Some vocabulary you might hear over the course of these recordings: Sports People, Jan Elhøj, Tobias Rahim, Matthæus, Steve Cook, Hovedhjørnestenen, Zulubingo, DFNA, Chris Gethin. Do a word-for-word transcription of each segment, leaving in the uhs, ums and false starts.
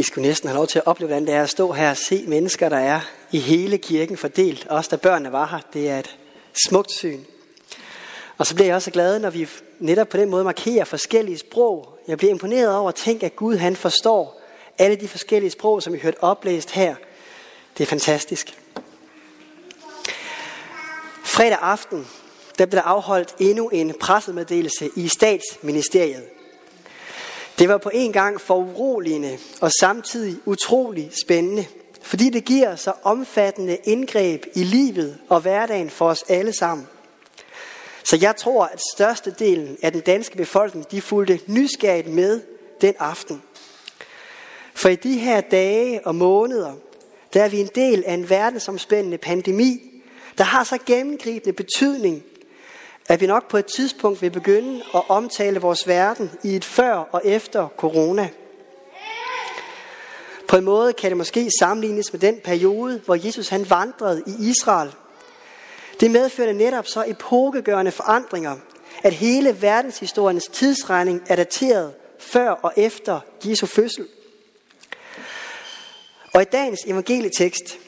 I skulle næsten have lov til at opleve, hvordan det er at stå her og se mennesker, der er i hele kirken fordelt. Også da børnene var her. Det er et smukt syn. Og så bliver jeg også glad, når vi netop på den måde markerer forskellige sprog. Jeg bliver imponeret over at tænke, at Gud han forstår alle de forskellige sprog, som vi hørte oplæst her. Det er fantastisk. Fredag aften, der blev der afholdt endnu en pressemeddelelse i Statsministeriet. Det var på en gang foruroligende og samtidig utrolig spændende, fordi det giver så omfattende indgreb i livet og hverdagen for os alle sammen. Så jeg tror, at størstedelen af den danske befolkning, de fulgte nysgerrigt med den aften. For i de her dage og måneder, der er vi en del af en verdensomspændende pandemi, der har så gennemgribende betydning, at vi nok på et tidspunkt vil begynde at omtale vores verden i et før og efter corona. På en måde kan det måske sammenlignes med den periode, hvor Jesus han vandrede i Israel. Det medførte netop så epokegørende forandringer, at hele verdenshistoriens tidsregning er dateret før og efter Jesu fødsel. Og i dagens evangelietekst,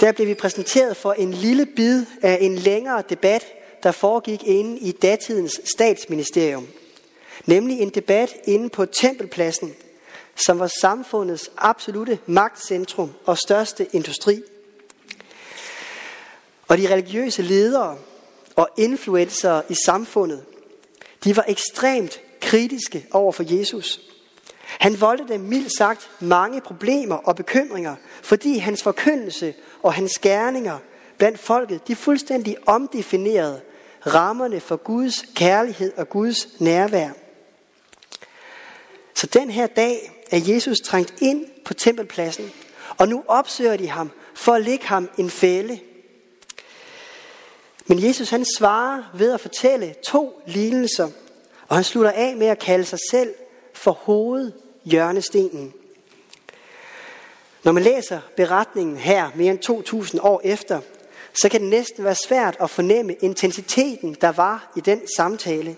der bliver vi præsenteret for en lille bid af en længere debat, der foregik inde i datidens statsministerium. Nemlig en debat inde på Tempelpladsen, som var samfundets absolute magtcentrum og største industri. Og de religiøse ledere og influencer i samfundet, de var ekstremt kritiske over for Jesus. Han voldte dem mildt sagt mange problemer og bekymringer, fordi hans forkyndelse og hans gerninger blandt folket, de fuldstændig omdefinerede rammerne for Guds kærlighed og Guds nærvær. Så den her dag er Jesus trængt ind på Tempelpladsen, og nu opsøger de ham for at lægge ham en fælde. Men Jesus han svarer ved at fortælle to lignelser, og han slutter af med at kalde sig selv for hovedhjørnestenen. Når man læser beretningen her mere end to tusind år efter, så kan det næsten være svært at fornemme intensiteten, der var i den samtale.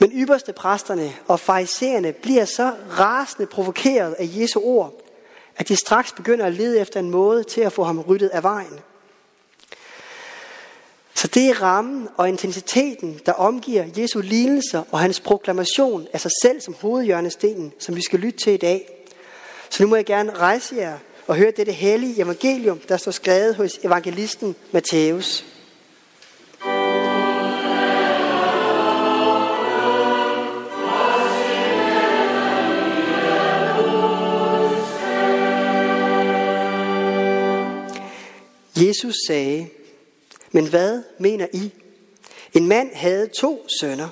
Men ypperste præsterne og farisæerne bliver så rasende provokeret af Jesu ord, at de straks begynder at lede efter en måde til at få ham ryddet af vejen. Så det er rammen og intensiteten, der omgiver Jesu lignelser og hans proklamation af sig selv som hovedhjørnestenen, som vi skal lytte til i dag. Så nu må jeg gerne rejse jer og høre dette hellige evangelium, der står skrevet hos evangelisten Matthæus. Jesus sagde: "Men hvad mener I? En mand havde to sønner.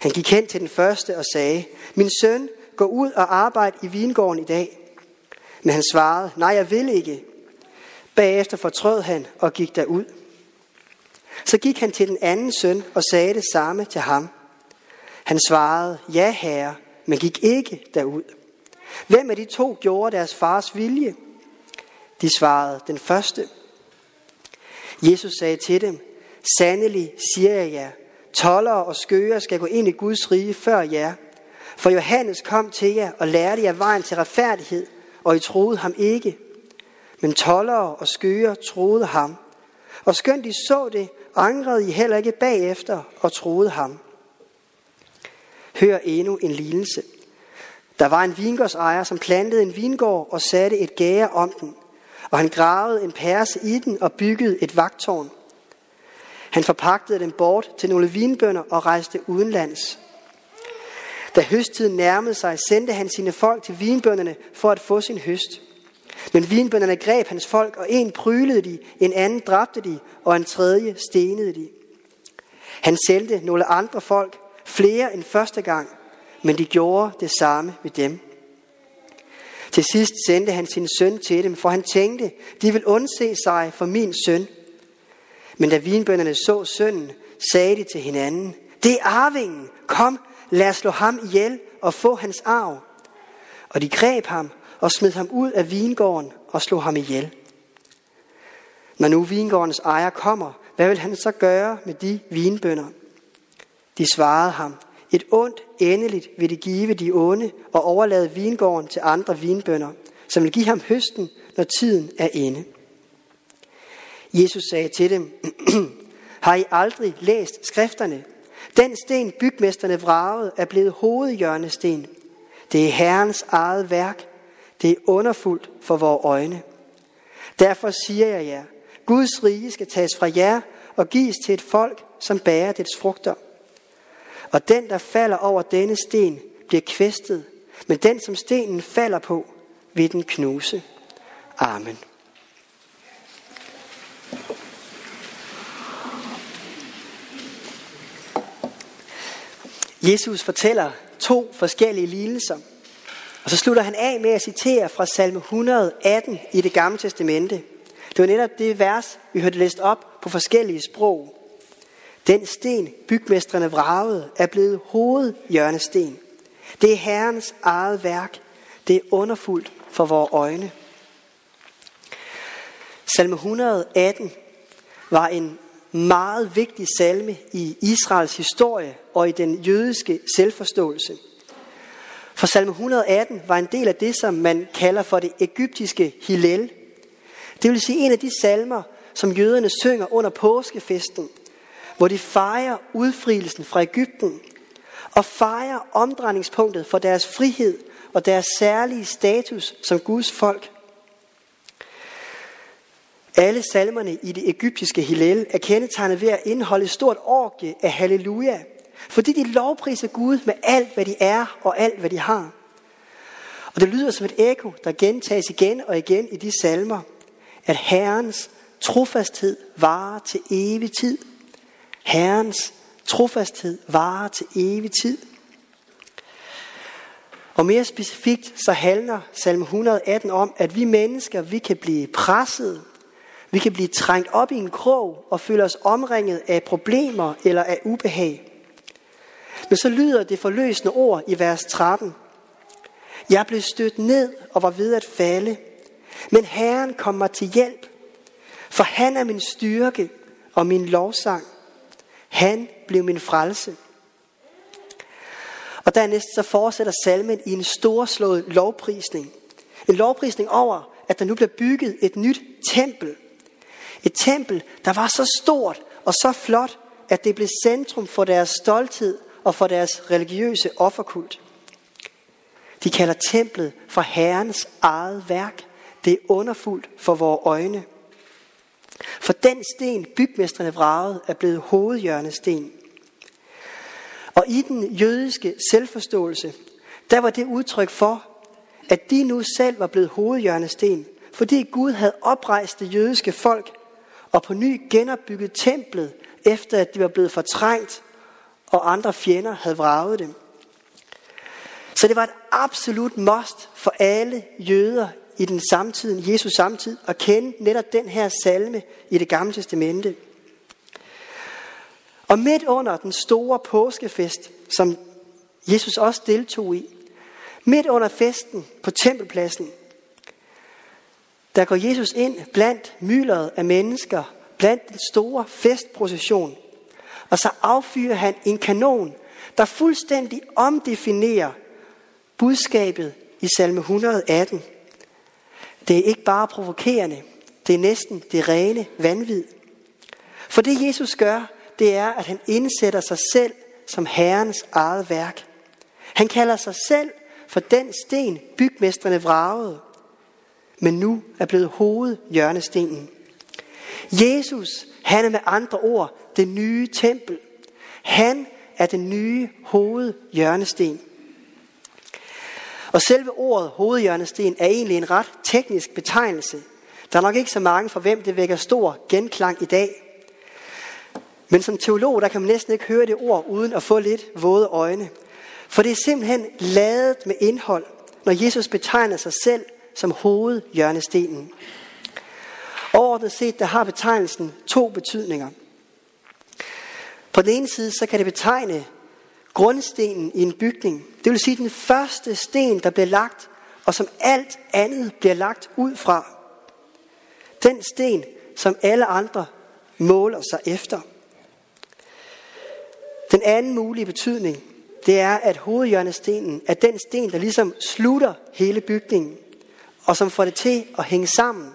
Han gik hen til den første og sagde: Min søn, gå ud og arbejde i vingården i dag. Men han svarede: Nej, jeg vil ikke. Bagefter fortrød han og gik derud. Så gik han til den anden søn og sagde det samme til ham. Han svarede: Ja, herre, men gik ikke derud. Hvem af de to gjorde deres fars vilje? De svarede: Den første. Jesus sagde til dem: Sandelig siger jeg jer, toldere og skøger skal gå ind i Guds rige før jer. For Johannes kom til jer og lærte jer vejen til retfærdighed, og I troede ham ikke. Men toldere og skøger troede ham. Og skønt I så det, angrede I heller ikke bagefter og troede ham. Hør endnu en lignelse. Der var en vingårdsejer, som plantede en vingård og satte et gærde om den. Og han gravede en perse i den og byggede et vagtårn. Han forpagtede den bort til nogle vinbønder og rejste udenlands. Da høsttiden nærmede sig, sendte han sine folk til vinbønderne for at få sin høst. Men vinbønderne greb hans folk, og en prylede de, en anden dræbte de, og en tredje stenede de. Han sendte nogle andre folk, flere end første gang, men de gjorde det samme ved dem. Til sidst sendte han sin søn til dem, for han tænkte, de vil undse sig for min søn. Men da vinbønderne så sønnen, sagde de til hinanden: Det er arvingen, kom, lad os slå ham ihjel og få hans arv. Og de greb ham og smed ham ud af vingården og slog ham ihjel. Når nu vingårdens ejer kommer, hvad vil han så gøre med de vinbønder? De svarede ham: Et ondt endeligt vil de give de onde og overlade vingården til andre vinbønder, som vil give ham høsten, når tiden er inde. Jesus sagde til dem, har I aldrig læst skrifterne? Den sten bygmesterne vragede er blevet hovedhjørnesten. Det er Herrens eget værk. Det er underfuldt for vores øjne. Derfor siger jeg jer, Guds rige skal tages fra jer og gives til et folk, som bærer dets frugter. Og den, der falder over denne sten, bliver kvæstet, men den, som stenen falder på, vil den knuse. Amen. Jesus fortæller to forskellige lignelser, og så slutter han af med at citere fra salme et hundrede og atten i Det Gamle Testamente. Det var netop det vers, vi hørte læst op på forskellige sprog. Den sten, bygmestrene vragede, er blevet hovedhjørnesten. Det er Herrens eget værk. Det er underfuldt for vores øjne. Salme et hundrede og atten var en meget vigtig salme i Israels historie og i den jødiske selvforståelse. For salme et hundrede og atten var en del af det, som man kalder for det egyptiske Hillel. Det vil sige en af de salmer, som jøderne synger under påskefesten, hvor de fejrer udfrielsen fra Egypten og fejrer omdrejningspunktet for deres frihed og deres særlige status som Guds folk. Alle salmerne i det egyptiske Hillel er kendetegnet ved at indeholde et stort orgie af halleluja, fordi de lovpriser Gud med alt, hvad de er og alt, hvad de har. Og det lyder som et ekko, der gentages igen og igen i de salmer, at Herrens trofasthed varer til evig tid. Herrens trofasthed varer til evig tid. Og mere specifikt så handler salme et hundrede og atten om, at vi mennesker, vi kan blive presset, vi kan blive trængt op i en krog og føle os omringet af problemer eller af ubehag. Men så lyder det forløsende ord i vers tretten. Jeg blev stødt ned og var ved at falde, men Herren kom mig til hjælp, for han er min styrke og min lovsang. Han blev min frelse. Og dernæst så fortsætter salmen i en storslået lovprisning. En lovprisning over, at der nu bliver bygget et nyt tempel. Et tempel, der var så stort og så flot, at det blev centrum for deres stolthed og for deres religiøse offerkult. De kalder templet for Herrens eget værk. Det er underfuldt for vores øjne. For den sten, bygmesterne vragede, er blevet hovedhjørnesten. Og i den jødiske selvforståelse, der var det udtryk for, at de nu selv var blevet hovedhjørnesten, fordi Gud havde oprejst det jødiske folk og på ny genopbygget templet, efter at de var blevet fortrængt, og andre fjender havde vraget dem. Så det var et absolut must for alle jøder i den samtiden, Jesus samtid, at kende netop den her salme i Det Gamle Testamente. Og midt under den store påskefest, som Jesus også deltog i, midt under festen på tempelpladsen, der går Jesus ind blandt myldret af mennesker, blandt den store festprocession, og så affyrer han en kanon, der fuldstændig omdefinerer budskabet i salme et hundrede og atten. Det er ikke bare provokerende, det er næsten det rene vanvid. For det Jesus gør, det er, at han indsætter sig selv som Herrens eget værk. Han kalder sig selv for den sten, bygmesterne vragede, men nu er blevet hovedhjørnestenen. Jesus, han er med andre ord det nye tempel. Han er den nye hovedhjørnesten. Og selve ordet hovedhjørnesten er egentlig en ret teknisk betegnelse. Der er nok ikke så mange for hvem det vækker stor genklang i dag. Men som teolog, der kan man næsten ikke høre det ord uden at få lidt våde øjne. For det er simpelthen ladet med indhold, når Jesus betegner sig selv som hovedhjørnestenen. Overordnet set, der har betegnelsen to betydninger. På den ene side, så kan det betegne grundstenen i en bygning. Det vil sige den første sten, der bliver lagt, og som alt andet bliver lagt ud fra. Den sten, som alle andre måler sig efter. Den anden mulige betydning, det er, at hovedhjørnestenen er den sten, der ligesom slutter hele bygningen, og som får det til at hænge sammen.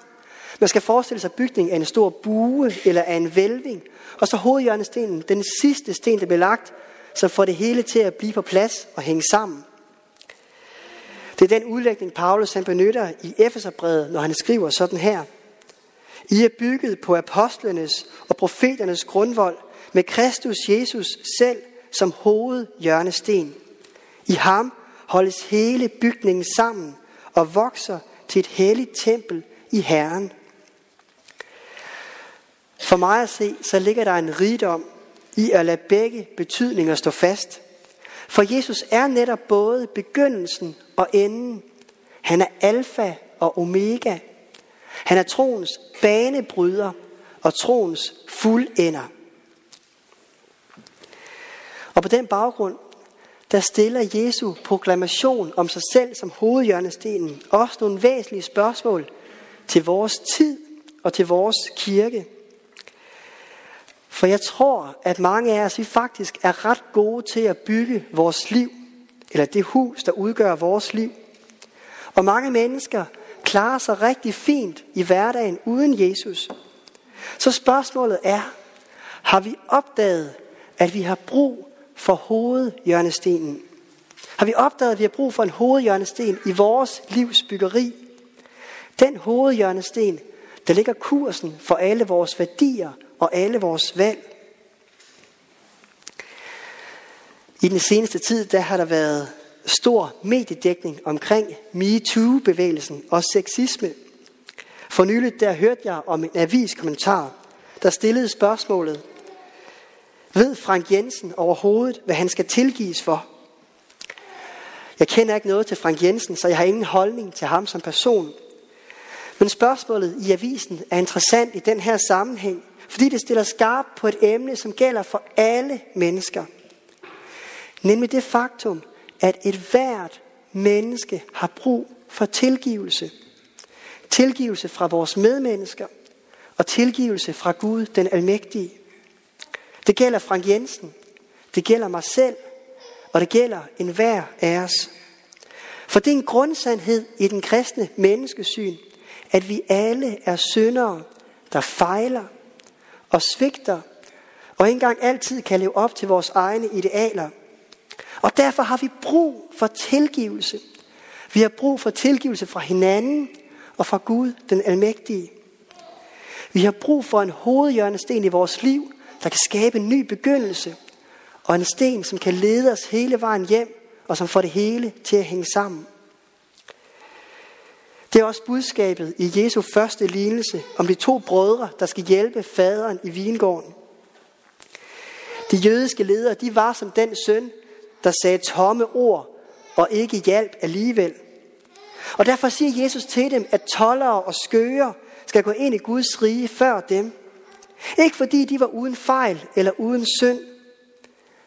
Man skal forestille sig bygningen af en stor bue eller af en hvælving, og så hovedhjørnestenen, den sidste sten, der bliver lagt, som får det hele til at blive på plads og hænge sammen. Det er den udlægning, Paulus han benytter i Efeserbrevet, når han skriver sådan her. I er bygget på apostlenes og profeternes grundvold med Kristus Jesus selv som hovedhjørnesten. I ham holdes hele bygningen sammen og vokser til et helligt tempel i Herren. For mig at se, så ligger der en rigdom i at lade begge betydninger stå fast. For Jesus er netop både begyndelsen og enden. Han er alfa og omega. Han er troens banebryder og troens fuldender. Og på den baggrund, der stiller Jesu proklamation om sig selv som hovedhjørnestenen også nogle væsentlige spørgsmål til vores tid og til vores kirke. For jeg tror, at mange af os, vi faktisk er ret gode til at bygge vores liv, eller det hus, der udgør vores liv. Og mange mennesker klarer sig rigtig fint i hverdagen uden Jesus. Så spørgsmålet er, har vi opdaget, at vi har brug for hovedhjørnestenen? Har vi opdaget, at vi har brug for en hovedhjørnesten i vores livs byggeri? Den hovedhjørnesten, der ligger kursen for alle vores værdier og alle vores valg. I den seneste tid, der har der været stor mediedækning omkring MeToo-bevægelsen og sexisme. For nyligt, der hørte jeg om en aviskommentar, der stillede spørgsmålet: ved Frank Jensen overhovedet, hvad han skal tilgives for? Jeg kender ikke noget til Frank Jensen, så jeg har ingen holdning til ham som person. Men spørgsmålet i avisen er interessant i den her sammenhæng, fordi det stiller skarpt på et emne, som gælder for alle mennesker. Nemlig det faktum, at et hvert menneske har brug for tilgivelse. Tilgivelse fra vores medmennesker og tilgivelse fra Gud, den almægtige. Det gælder Frank Jensen, det gælder mig selv, og det gælder enhver af os. For det er en grundsandhed i den kristne menneskesyn, at vi alle er syndere, der fejler og svigter, og ikke engang altid kan leve op til vores egne idealer. Og derfor har vi brug for tilgivelse. Vi har brug for tilgivelse fra hinanden og fra Gud, den almægtige. Vi har brug for en hovedhjørnesten i vores liv, der kan skabe en ny begyndelse, og en sten, som kan lede os hele vejen hjem, og som får det hele til at hænge sammen. Det er også budskabet i Jesu første lignelse om de to brødre, der skal hjælpe faderen i vingården. De jødiske ledere, de var som den søn, der sagde tomme ord og ikke hjalp alligevel. Og derfor siger Jesus til dem, at toldere og skøger skal gå ind i Guds rige før dem. Ikke fordi de var uden fejl eller uden synd.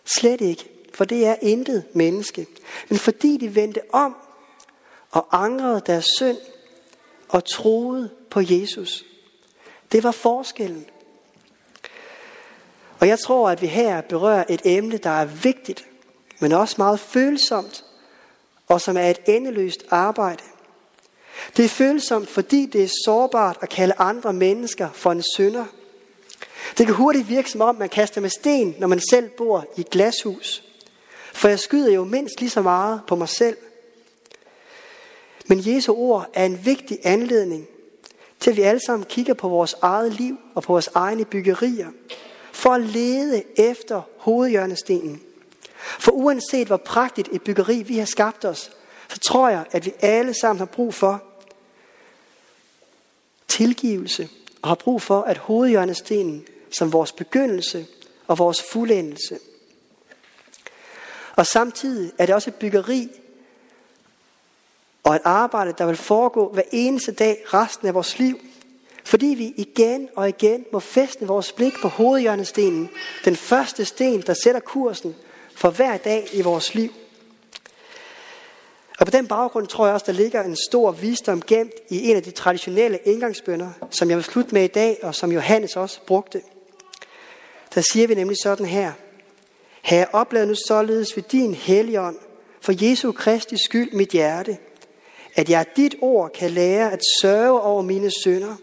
Slet ikke, for det er intet menneske. Men fordi de vendte om og angrede deres synd og troede på Jesus. Det var forskellen. Og jeg tror, at vi her berører et emne, der er vigtigt, men også meget følsomt, og som er et endeløst arbejde. Det er følsomt, fordi det er sårbart at kalde andre mennesker for en synder. Det kan hurtigt virke, som om man kaster med sten, når man selv bor i et glashus. For jeg skyder jo mindst lige så meget på mig selv. Men Jesu ord er en vigtig anledning til, at vi alle sammen kigger på vores eget liv og på vores egne byggerier, for at lede efter hovedhjørnestenen. For uanset hvor prægtigt et byggeri vi har skabt os, så tror jeg, at vi alle sammen har brug for tilgivelse, og har brug for, at hovedhjørnestenen som vores begyndelse og vores fuldendelse. Og samtidig er det også et byggeri og et arbejde, der vil foregå hver eneste dag resten af vores liv, fordi vi igen og igen må fæstne vores blik på hovedhjørnestenen, den første sten, der sætter kursen for hver dag i vores liv. Og på den baggrund tror jeg også, der ligger en stor visdom gemt i en af de traditionelle indgangsbønner, som jeg vil slutte med i dag, og som Johannes også brugte. Der siger vi nemlig sådan her: Har jeg oplevet nu således ved din helligånd, for Jesu Kristi skyld mit hjerte, at jeg dit ord kan lære at sørge over mine synder,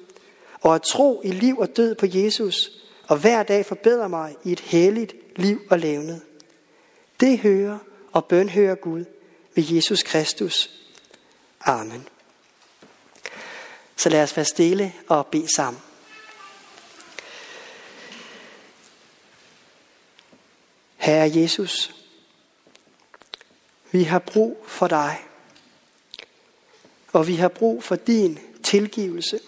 og at tro i liv og død på Jesus, og hver dag forbedre mig i et helligt liv og levned. Det hører og bønhører Gud ved Jesus Kristus. Amen. Så lad os være stille og bede sammen. Herre Jesus, vi har brug for dig, og vi har brug for din tilgivelse.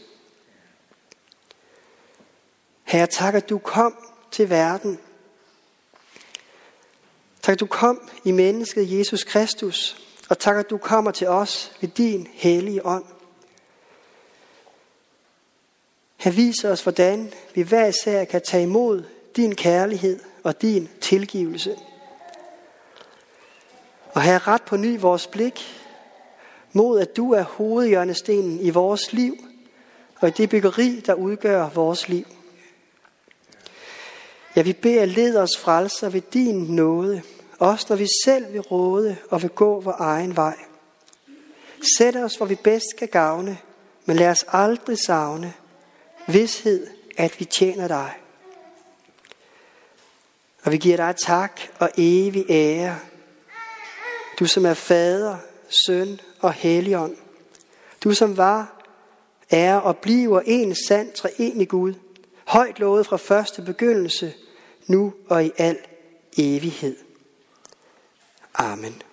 Herre, tak at du kom til verden. Tak at du kom i mennesket Jesus Kristus, og tak at du kommer til os ved din hellige ånd. Herre, vis os, hvordan vi hver især kan tage imod din kærlighed og din tilgivelse. Og Herre, ret på ny vores blik mod, at du er hovedhjørnestenen i vores liv, og i det byggeri, der udgør vores liv. Ja, vi beder, led os frelser ved din nåde, også når vi selv vil råde og vil gå vores egen vej. Sæt os, hvor vi bedst kan gavne, men lad os aldrig savne vished, at vi tjener dig. Og vi giver dig tak og evig ære, du som er fader, søn og helligånd. Du som var, er og bliver en sand treenig Gud, højt lovet fra første begyndelse, nu og i al evighed. Amen.